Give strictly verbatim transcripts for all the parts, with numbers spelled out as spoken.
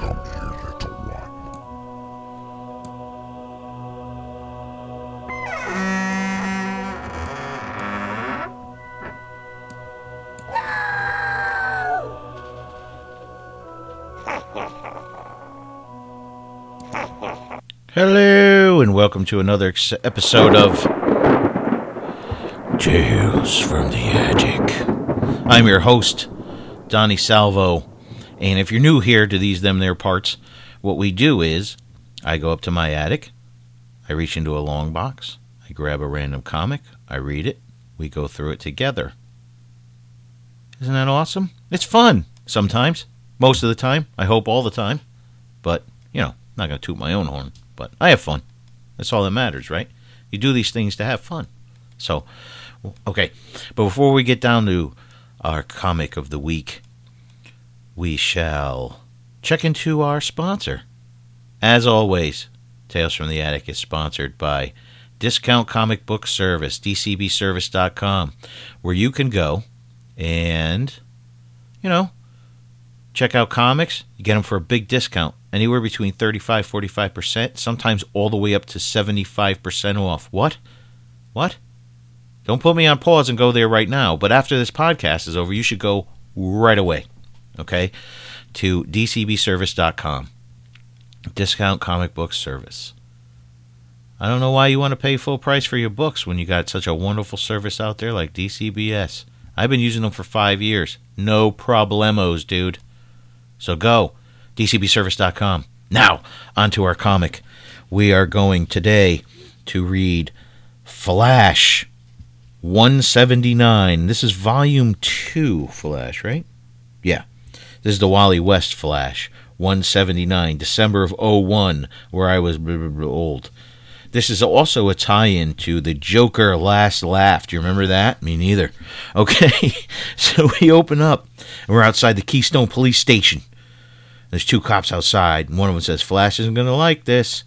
Come here, little one. Hello, and welcome to another ex- episode of Tales from the Attic. I'm your host, Donnie Salvo. And if you're new here to these, them, their parts, what we do is I go up to my attic, I reach into a long box, I grab a random comic, I read it, we go through it together. Isn't that awesome? It's fun sometimes, most of the time, I hope all the time. But, you know, I'm not going to toot my own horn, but I have fun. That's all that matters, right? You do these things to have fun. So, okay, but before we get down to our comic of the week, we shall check into our sponsor. As always, Tales from the Attic is sponsored by Discount Comic Book Service, D C B Service dot com, where you can go and, you know, check out comics. You get them for a big discount, anywhere between thirty-five, forty-five percent, sometimes all the way up to seventy-five percent off. What? What? Don't put me on pause and go there right now, but after this podcast is over, you should go right away. Okay, to D C B Service dot com, Discount Comic Book Service. I don't know why you want to pay full price for your books when you got such a wonderful service out there like D C B S. I've been using them for five years. No problemos, dude. So go, D C B Service dot com. Now, onto our comic. We are going today to read Flash one seventy-nine. This is Volume two Flash, right? Yeah. This is the Wally West Flash, one seventy-nine, December of oh one, where I was blah, blah, blah, old. This is also a tie-in to The Joker Last Laugh. Do you remember that? Me neither. Okay, so we open up, and we're outside the Keystone Police Station. There's two cops outside, and one of them says, Flash isn't going to like this.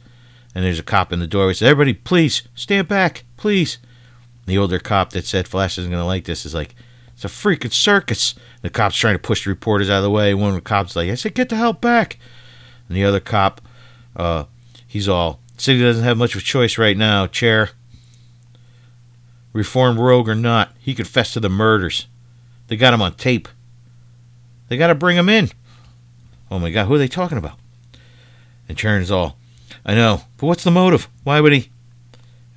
And there's a cop in the doorway says, everybody, please, stand back, please. And the older cop that said Flash isn't going to like this is like, it's a freaking circus. The cop's trying to push the reporters out of the way. One of the cops like, I said, get the hell back. And the other cop, uh, he's all, city doesn't have much of a choice right now, chair. Reformed rogue or not, he confessed to the murders. They got him on tape. They got to bring him in. Oh, my God, who are they talking about? And Chair's all, I know, but what's the motive? Why would he?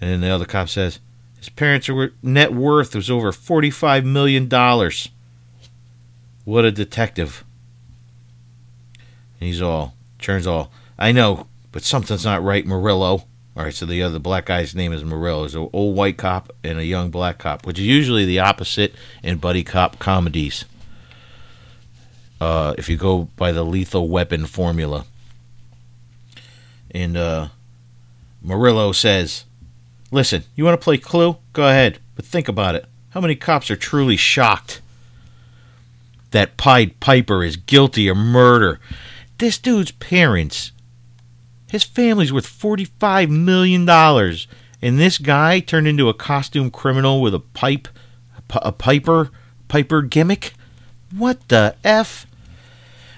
And then the other cop says, his parents' net worth was over forty-five million dollars. What a detective. And he's all, turns all, I know, but something's not right, Murillo. All right, so the other black guy's name is Murillo. It's an old white cop and a young black cop, which is usually the opposite in buddy cop comedies. Uh, if you go by the Lethal Weapon formula. And uh, Murillo says, listen, you want to play Clue? Go ahead, but think about it. How many cops are truly shocked that Pied Piper is guilty of murder? This dude's parents, his family's worth forty-five million dollars, and this guy turned into a costume criminal with a pipe, a piper, piper gimmick? What the F?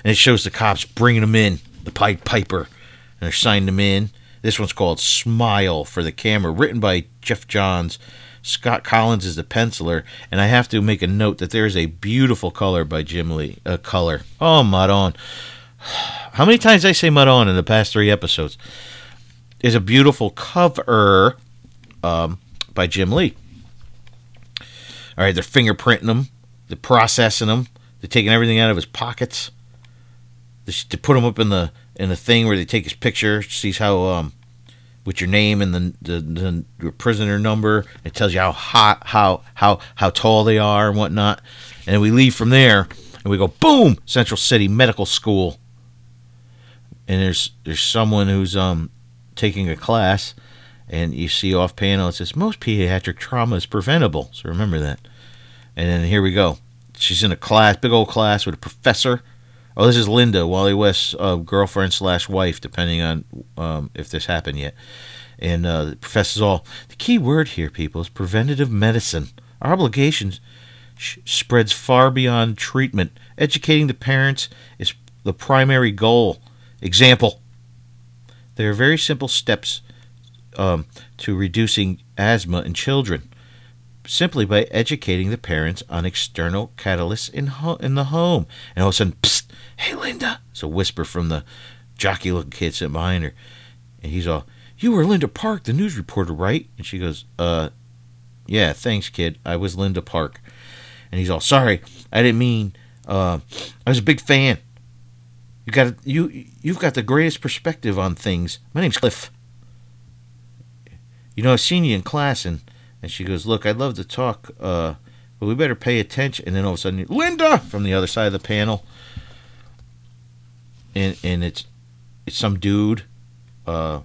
And it shows the cops bringing him in, the Pied Piper, and they're signing him in. This one's called Smile for the Camera, written by Jeff Johns. Scott Collins is the penciler, and I have to make a note that there is a beautiful color by Jim Lee. A uh, color. Oh, Madon. How many times did I say Madon in the past three episodes? There's a beautiful cover um, by Jim Lee. All right, they're fingerprinting him. They're processing him. They're taking everything out of his pockets. To put him up in the in the thing where they take his picture, sees how um, with your name and the, the, the your prisoner number, it tells you how hot, how how how tall they are and whatnot. And then we leave from there, and we go boom, Central City Medical School. And there's there's someone who's um taking a class, and you see off panel it says most pediatric trauma is preventable. So remember that. And then here we go. She's in a class, big old class with a professor. Oh, this is Linda, Wally West's uh, girlfriend slash wife, depending on um, if this happened yet. And uh, the professor's all, the key word here, people, is preventative medicine. Our obligations sh- spreads far beyond treatment. Educating the parents is the primary goal. Example. There are very simple steps um, to reducing asthma in children, simply by educating the parents on external catalysts in ho- in the home. And all of a sudden, psst, hey, Linda. It's a whisper from the jockey-looking kid sitting behind her. And he's all, you were Linda Park, the news reporter, right? And she goes, uh, yeah, thanks, kid. I was Linda Park. And he's all, sorry, I didn't mean, uh, I was a big fan. You got you you've got the greatest perspective on things. My name's Cliff. You know, I've seen you in class, and, and she goes, look, I'd love to talk, uh, but we better pay attention. And then all of a sudden, Linda from the other side of the panel, and and it's it's some dude, uh,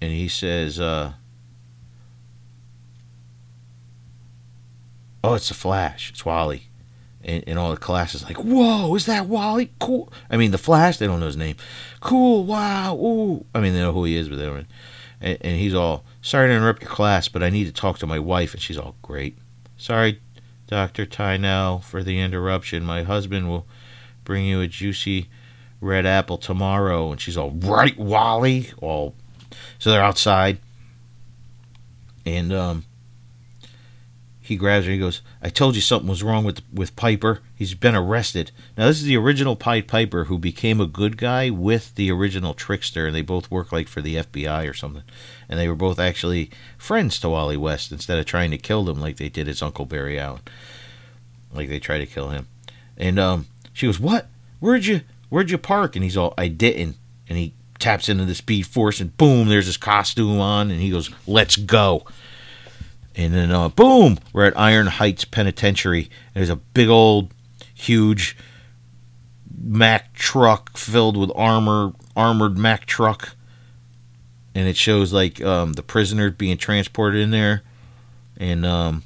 and he says, uh, oh, it's the Flash, it's Wally. And, and all the class is like, whoa, is that Wally? Cool. I mean, the Flash, they don't know his name. Cool, wow, ooh. I mean, they know who he is, but they don't. And, and he's all, sorry to interrupt your class, but I need to talk to my wife. And she's all, great. Sorry, Doctor Tyneal, for the interruption. My husband will bring you a juicy red apple tomorrow. And she's all, right, Wally? All. So they're outside. And, um... he grabs her and he goes, I told you something was wrong with with Piper. He's been arrested. Now, this is the original Pied Piper who became a good guy with the original Trickster, and they both work like for the F B I or something. And they were both actually friends to Wally West instead of trying to kill him like they did his Uncle Barry Allen. Like they tried to kill him. And um, she goes, what? Where'd you, where'd you park? And he's all, I didn't. And he taps into the Speed Force, and boom, there's his costume on, and he goes, let's go. And then, uh, boom, we're at Iron Heights Penitentiary. There's a big old, huge Mack truck filled with armor, armored Mack truck. And it shows, like, um, the prisoners being transported in there. And um,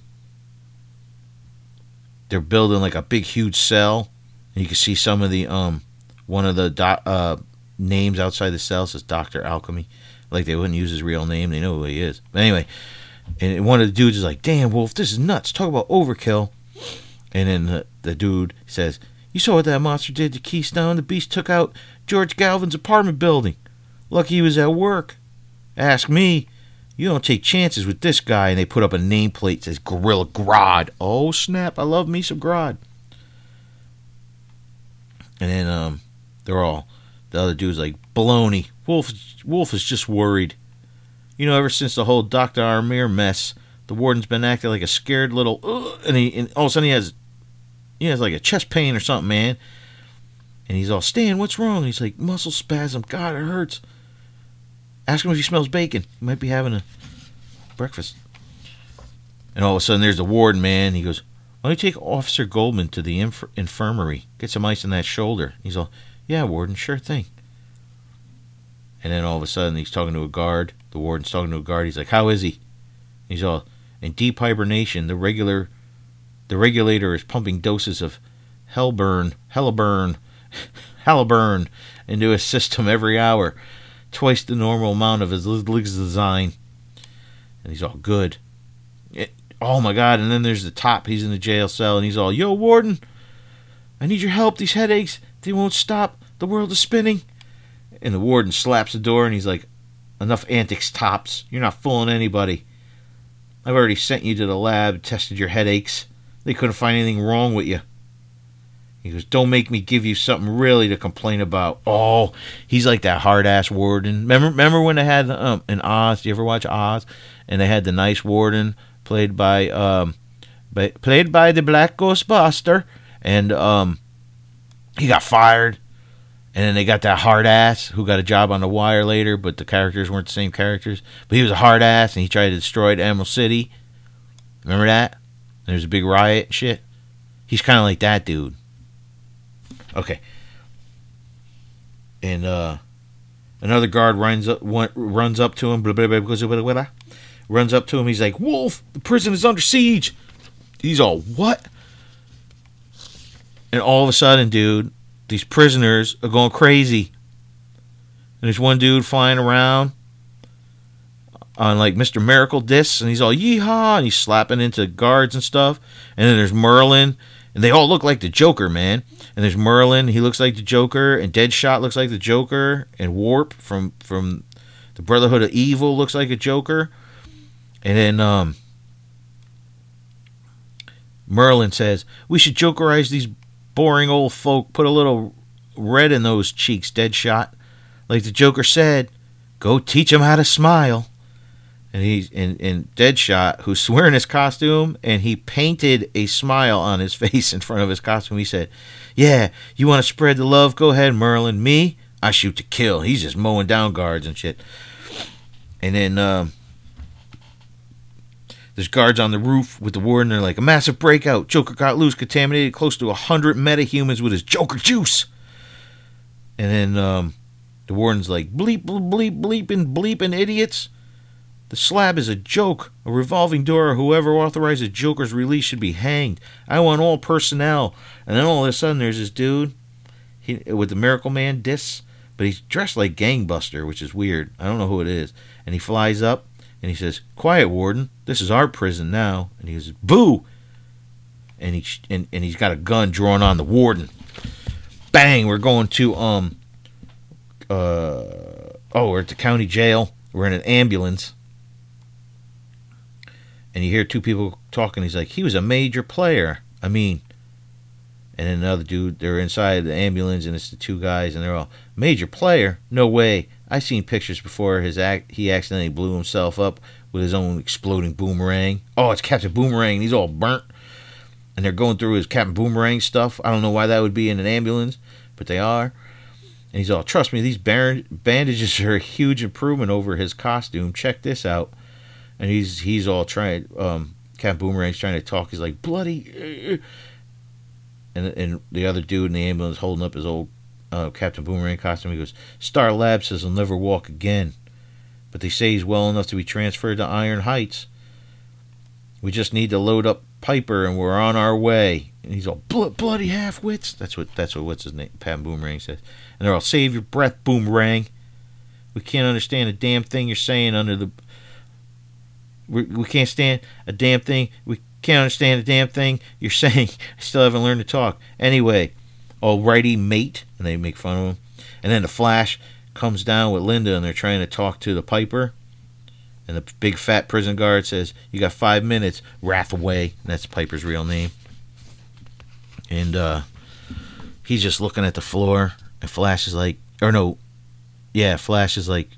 they're building, like, a big, huge cell. And you can see some of the, um, one of the do- uh, names outside the cell says Doctor Alchemy. Like, they wouldn't use his real name. They know who he is. But anyway... and one of the dudes is like, damn, Wolf, this is nuts. Talk about overkill. And then the, the dude says, you saw what that monster did to Keystone? The beast took out George Galvin's apartment building. Lucky he was at work. Ask me. You don't take chances with this guy. And they put up a nameplate that says Gorilla Grodd. Oh, snap. I love me some Grodd. And then um, they're all, the other dude's like, baloney. Wolf, Wolf is just worried. You know, ever since the whole Doctor Aramir mess, the warden's been acting like a scared little, ugh, and he, and all of a sudden he has, he has like a chest pain or something, man. And he's all, Stan, what's wrong? And he's like, muscle spasm. God, it hurts. Ask him if he smells bacon. He might be having a breakfast. And all of a sudden there's the warden, man. He goes, why don't you take Officer Goldman to the inf- infirmary? Get some ice in that shoulder. He's all, yeah, warden, sure thing. And then all of a sudden he's talking to a guard. The warden's talking to a guard. He's like, how is he? He's all, in deep hibernation, the regular, the regulator is pumping doses of hellburn, helliburn, halliburn into his system every hour. Twice the normal amount of his design. And he's all, good. It, oh, my God. And then there's the top. He's in the jail cell, and he's all, yo, warden, I need your help. These headaches, they won't stop. The world is spinning. And the warden slaps the door, and he's like, enough antics, Tops. You're not fooling anybody. I've already sent you to the lab, tested your headaches. They couldn't find anything wrong with you. He goes, don't make me give you something really to complain about. Oh, he's like that hard-ass warden. Remember, remember when they had um, an Oz? Do you ever watch Oz? And they had the nice warden played by um, by, played by the Black Ghostbuster, and um, he got fired. And then they got that hard ass who got a job on The Wire later, but the characters weren't the same characters. But he was a hard ass, and he tried to destroy Emerald City. Remember that? There was a big riot and shit. He's kind of like that dude. Okay. And uh, another guard runs up, runs up to him. Blah, blah, blah, blah, blah, runs up to him. He's like, Wolf, the prison is under siege. He's all, what? And all of a sudden, dude, these prisoners are going crazy. And there's one dude flying around on like Mister Miracle discs, and he's all yeehaw, and he's slapping into guards and stuff. And then there's Merlin, And they all look like the Joker, man. And there's Merlin, he looks like the Joker. And Deadshot looks like the Joker. And Warp from, from the Brotherhood of Evil looks like a Joker. And then um, Merlin says, "We should Jokerize these boring old folk. Put a little red in those cheeks, Deadshot. Like the Joker said, go teach them how to smile." And he's and, and Deadshot, who's wearing his costume, and he painted a smile on his face in front of his costume. He said, "Yeah, you want to spread the love? Go ahead, Merlin. Me, I shoot to kill." He's just mowing down guards and shit. And then um, there's guards on the roof with the warden. They're like, "A massive breakout. Joker got loose, contaminated close to one hundred metahumans with his Joker juice." And then um, the warden's like, "Bleep, bleep, bleeping, bleeping idiots. The slab is a joke. A revolving door, or whoever authorized the Joker's release should be hanged. I want all personnel." And then all of a sudden, there's this dude he, with the Miracle Man disc, but he's dressed like Gangbuster, which is weird. I don't know who it is. And he flies up, and he says, "Quiet, Warden. This is our prison now." And he goes, "Boo!" And, he, and, and he's got a gun drawn on the Warden. Bang! We're going to, um, uh, oh, we're at the county jail. We're in an ambulance. And you hear two people talking. He's like, "He was a major player. I mean," and then another dude, they're inside the ambulance, and it's the two guys, and they're all, "Major player? No way. I seen pictures before his act. He accidentally blew himself up with his own exploding boomerang. Oh, it's Captain Boomerang. He's all burnt." And they're going through his Captain Boomerang stuff. I don't know why that would be in an ambulance, but they are. And he's all, "Trust me, these bandages are a huge improvement over his costume. Check this out." And he's he's all trying, um, Captain Boomerang's trying to talk. He's like, "Bloody," and and the other dude in the ambulance holding up his old uh, Captain Boomerang costume. He goes, "Star Labs says he'll never walk again, but they say he's well enough to be transferred to Iron Heights. We just need to load up Piper, and we're on our way." And he's all, Blo- "Bloody half-wits." That's what that's what what's his name, Captain Boomerang says. And they're all, "Save your breath, Boomerang. We can't understand a damn thing you're saying under the." We, we can't stand a damn thing. We can't understand a damn thing you're saying. I still haven't learned to talk. Anyway, alrighty, mate. And they make fun of him. And then the Flash comes down with Linda, and they're trying to talk to the Piper. And the big fat prison guard says, "You got five minutes, Rathaway." And that's Piper's real name. And uh, he's just looking at the floor. And Flash is like, or no, yeah, Flash is like,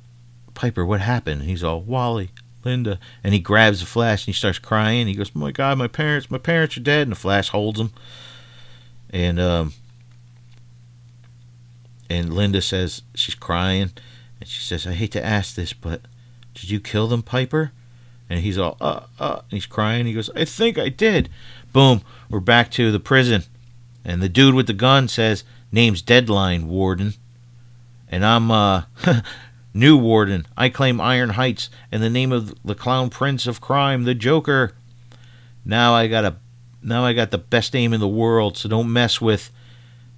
"Piper, what happened?" And he's all, "Wally, Linda," and he grabs the Flash, and he starts crying. He goes, "My God, my parents, my parents are dead," and the Flash holds him. And um, and Linda says, she's crying, and she says, "I hate to ask this, but did you kill them, Piper?" And he's all, uh, uh, and he's crying. He goes, "I think I did." Boom, we're back to the prison. And the dude with the gun says, "Name's Deadline, Warden. And I'm, uh... new Warden. I claim Iron Heights in the name of the Clown Prince of Crime, the Joker. Now I got a, now I got the best aim in the world. So don't mess with."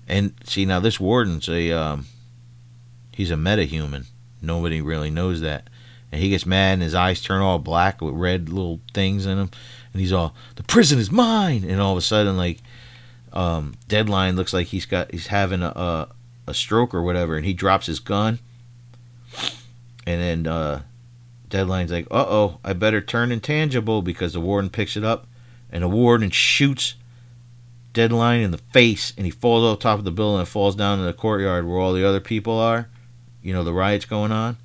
And see, now this Warden's a, um, he's a metahuman. Nobody really knows that. And he gets mad, and his eyes turn all black with red little things in them. And he's all, "The prison is mine!" And all of a sudden, like, um, Deadline looks like he's got, he's having a, a, a stroke or whatever, and he drops his gun. And then uh, Deadline's like, uh-oh, I better turn intangible, because the Warden picks it up, and the Warden shoots Deadline in the face, and he falls off top of the building and falls down in the courtyard where all the other people are. You know, the riot's going on.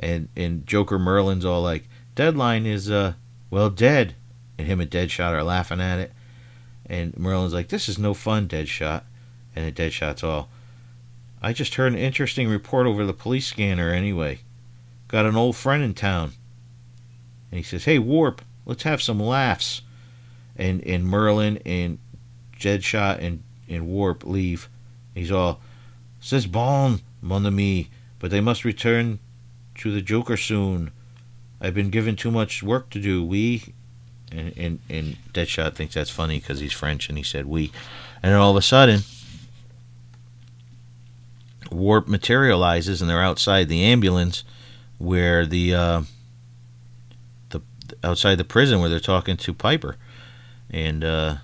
And and Joker Merlin's all like, "Deadline is, uh, well, dead." And him and Deadshot are laughing at it. And Merlin's like, "This is no fun, Deadshot." And then Deadshot's all, "I just heard an interesting report over the police scanner anyway. Got an old friend in town." And he says, "Hey, Warp, let's have some laughs." And and Merlin and Deadshot and, and Warp leave. He's all, "C'est bon, mon ami, but they must return to the Joker soon. I've been given too much work to do, we." And, and, and Deadshot thinks that's funny because he's French and he said we. And then all of a sudden, Warp materializes, and they're outside the ambulance where the uh, the outside the prison where they're talking to Piper. And uh,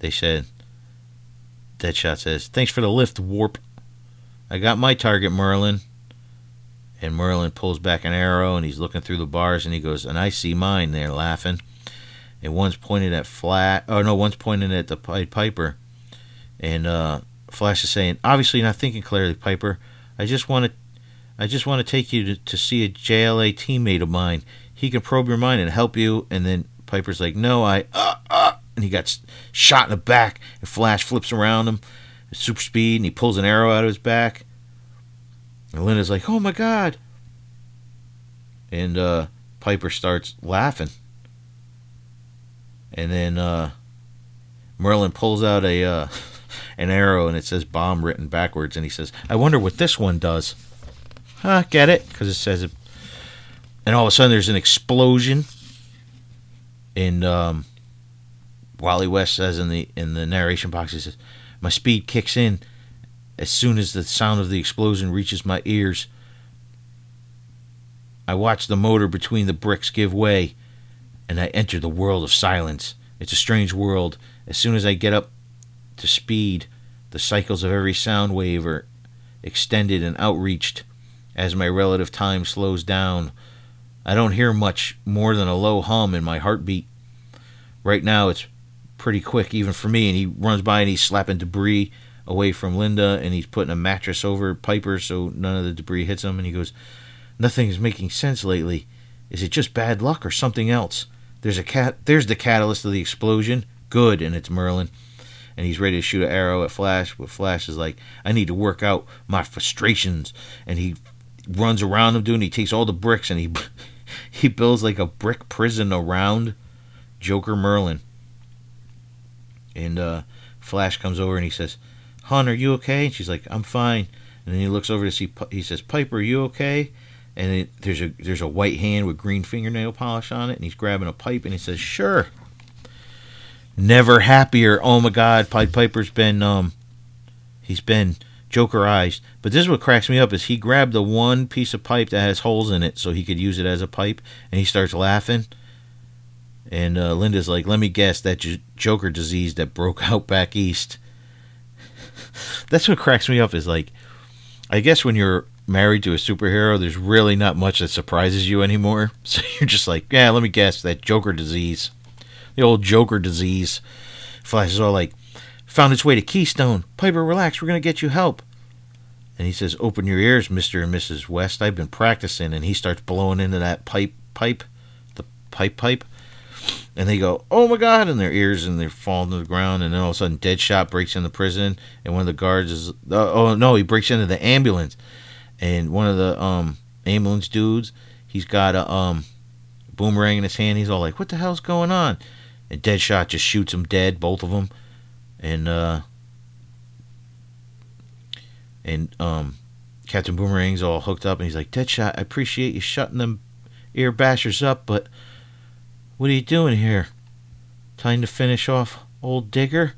They said, Deadshot says, "Thanks for the lift, Warp. I got my target, Merlin." And Merlin pulls back an arrow, and he's looking through the bars, and he goes, "And I see mine." They're laughing. And one's pointed at Flash. Oh, no, one's pointing at the Pied Piper. And uh, Flash is saying, "Obviously not thinking clearly, Piper. I just want to I just want to take you to, to see a J L A teammate of mine. He can probe your mind and help you." And then Piper's like, "No, I... Uh, uh, and he got shot in the back. And Flash flips around him at super speed, and he pulls an arrow out of his back. And Linda's like, "Oh, my God." And uh, Piper starts laughing. And then uh, Merlin pulls out a uh, an arrow, and it says "bomb" written backwards. And he says, "I wonder what this one does." Huh, get it? Because it says it. And all of a sudden, there's an explosion. And um, Wally West says in the in the narration box, he says, "My speed kicks in as soon as the sound of the explosion reaches my ears. I watch the motor between the bricks give way, and I enter the world of silence. It's a strange world. As soon as I get up to speed, the cycles of every sound wave are extended and outreached. As my relative time slows down, I don't hear much more than a low hum in my heartbeat. Right now, it's pretty quick, even for me." And he runs by, and he's slapping debris away from Linda, and he's putting a mattress over Piper so none of the debris hits him. And he goes, "Nothing is making sense lately. Is it just bad luck or something else? There's a cat. There's the catalyst of the explosion. Good," and it's Merlin. And he's ready to shoot an arrow at Flash, but Flash is like, "I need to work out my frustrations." And he runs around him, dude, and he takes all the bricks, and he he builds like a brick prison around Joker Merlin. And uh, Flash comes over, and he says, "Hun, are you okay?" And she's like, "I'm fine." And then he looks over to see, he says, "Piper, are you okay?" And it, there's a there's a white hand with green fingernail polish on it, and he's grabbing a pipe, and he says, "Sure." Never happier. Oh my God, Pied Piper's been um, he's been Jokerized. But this is what cracks me up: is he grabbed the one piece of pipe that has holes in it, so he could use it as a pipe, and he starts laughing. And uh, Linda's like, "Let me guess, that j- Joker disease that broke out back east." That's what cracks me up. Is like, I guess when you're married to a superhero, there's really not much that surprises you anymore. So you're just like, yeah, let me guess, that Joker disease. The old Joker disease. Flash is all like, "Found its way to Keystone. Piper, relax, we're going to get you help." And he says, "Open your ears, Mister and Missus West. I've been practicing." And he starts blowing into that pipe, pipe, the pipe, pipe. And they go, "Oh my God," in their ears, and they're falling to the ground. And then all of a sudden, Deadshot breaks into prison. And one of the guards is, uh, oh no, he breaks into the ambulance. And one of the um, ambulance dudes, he's got a um, boomerang in his hand. He's all like, "What the hell's going on?" And Deadshot just shoots him dead, both of them. And uh, and um, Captain Boomerang's all hooked up, and he's like, "Deadshot, I appreciate you shutting them ear bashers up, but what are you doing here? Time to finish off old Digger?"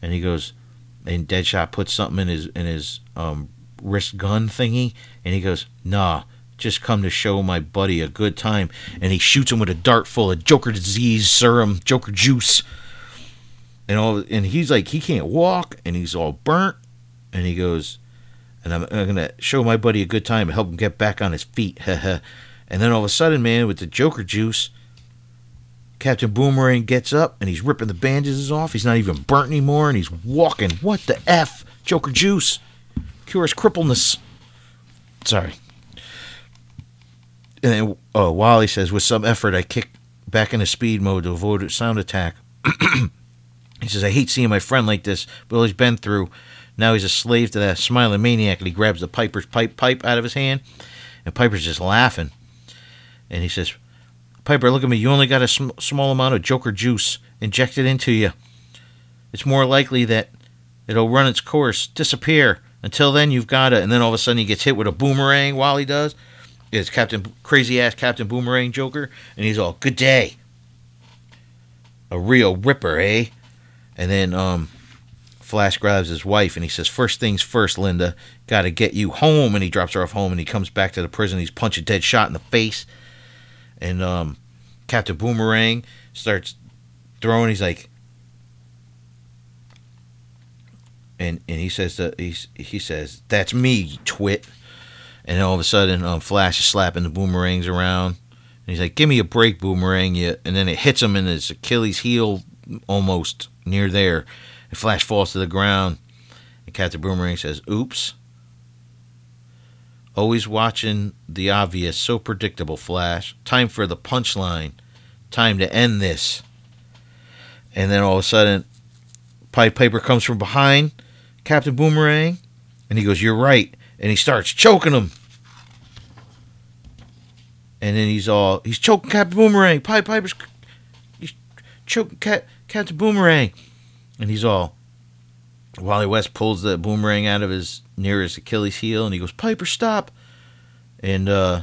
And he goes, and Deadshot puts something in his in his um. wrist gun thingy, and he goes, "Nah, just come to show my buddy a good time." And he shoots him with a dart full of Joker disease serum, Joker juice, and all. And he's like, he can't walk, and he's all burnt. And he goes, "And I'm, I'm gonna show my buddy a good time and help him get back on his feet." And then all of a sudden, man, with the Joker juice, Captain Boomerang gets up, and he's ripping the bandages off. He's not even burnt anymore, and he's walking. What the F? Joker juice cures crippleness. Sorry. And then oh, Wally says, "With some effort, I kick back into speed mode to avoid a sound attack." He says, "I hate seeing my friend like this, but all he's been through. Now he's a slave to that smiling maniac." And he grabs the Piper's pipe pipe out of his hand, and Piper's just laughing. And he says, "Piper, look at me. You only got a sm- small amount of Joker juice injected into you. It's more likely that it'll run its course, disappear. Until then, you've got to..." And then all of a sudden, he gets hit with a boomerang. While he does, it's Captain crazy-ass Captain Boomerang Joker, and he's all, "Good day. A real ripper, eh?" And then um, Flash grabs his wife, and he says, "First things first, Linda. Got to get you home." And he drops her off home, and he comes back to the prison. He's punching Deadshot in the face. And um, Captain Boomerang starts throwing. He's like, and and he says to, he he says, "That's me, you twit." And all of a sudden, um, Flash is slapping the boomerangs around, and he's like, "Give me a break, Boomerang!" Yeah. And then it hits him in his Achilles heel, almost near there, and Flash falls to the ground. And Captain Boomerang says, "Oops." Always watching the obvious, so predictable, Flash. Time for the punchline. Time to end this. And then all of a sudden, Pied Piper comes from behind Captain Boomerang, and he goes, "You're right." And he starts choking him. And then he's all, he's choking Captain Boomerang. Pied Piper's he's choking Cap, Captain Boomerang. And he's all, Wally West pulls the boomerang out of his near his Achilles heel, and he goes, "Piper, stop." And uh,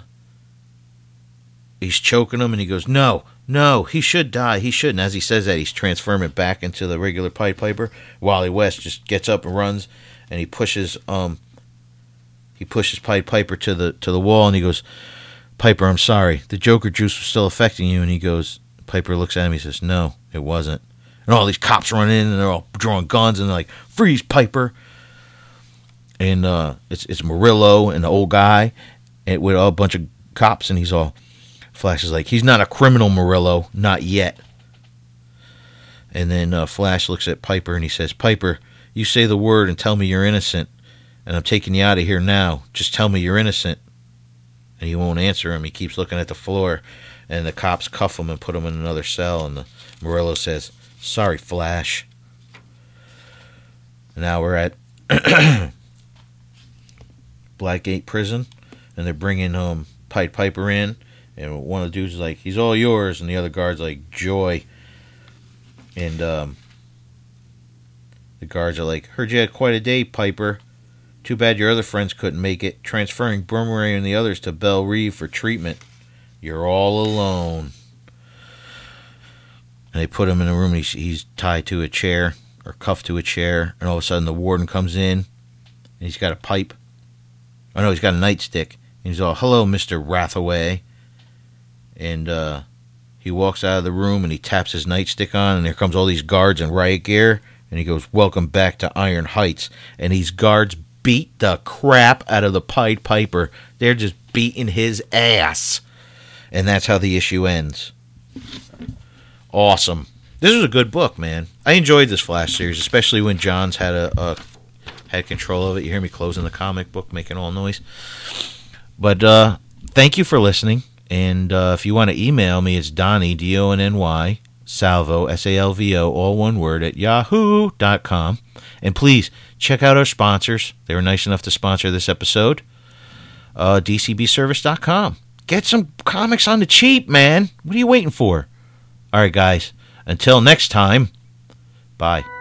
he's choking him, and he goes, "No, no, he should die. He shouldn't." As he says that, he's transforming back into the regular Pied Piper. Wally West just gets up and runs, and he pushes um. He pushes Pied Piper to the to the wall, and he goes, "Piper, I'm sorry. The Joker juice was still affecting you." And he goes, Piper looks at him, he says, "No, it wasn't." And all these cops run in, and they're all drawing guns, and they're like, "Freeze, Piper!" And uh, it's it's Murillo and the old guy, and with a bunch of cops, and he's all, Flash is like, "He's not a criminal, Murillo, not yet." And then uh, Flash looks at Piper, and he says, "Piper, you say the word and tell me you're innocent. And I'm taking you out of here now. Just tell me you're innocent." And he won't answer him. He keeps looking at the floor. And the cops cuff him and put him in another cell. And the, Murillo says, "Sorry, Flash." And now we're at Blackgate Prison. And they're bringing um, Pied Piper in. And one of the dudes is like, "He's all yours." And the other guard's like, "Joy." And um, the guards are like, "Heard you had quite a day, Piper. Too bad your other friends couldn't make it. Transferring Boomerang and the others to Belle Reeve for treatment. You're all alone." And they put him in a room. And he's, he's tied to a chair or cuffed to a chair. And all of a sudden the warden comes in. And he's got a pipe. Oh, no, he's got a nightstick. And he's all, "Hello, Mister Rathaway." And uh, he walks out of the room and he taps his nightstick on. And here comes all these guards in riot gear. And he goes, "Welcome back to Iron Heights." And these guards beat the crap out of the Pied Piper. They're just beating his ass. And that's how the issue ends. Awesome. This was a good book, man. I enjoyed this Flash series, especially when Johns had a, a had control of it. You hear me closing the comic book, making all noise. But uh, thank you for listening. And uh, if you want to email me, it's Donnie, D O N N Y, Salvo, S A L V O, all one word, at yahoo dot com. And please, check out our sponsors. They were nice enough to sponsor this episode. Uh, D C B Service dot com. Get some comics on the cheap, man. What are you waiting for? All right, guys. Until next time, bye.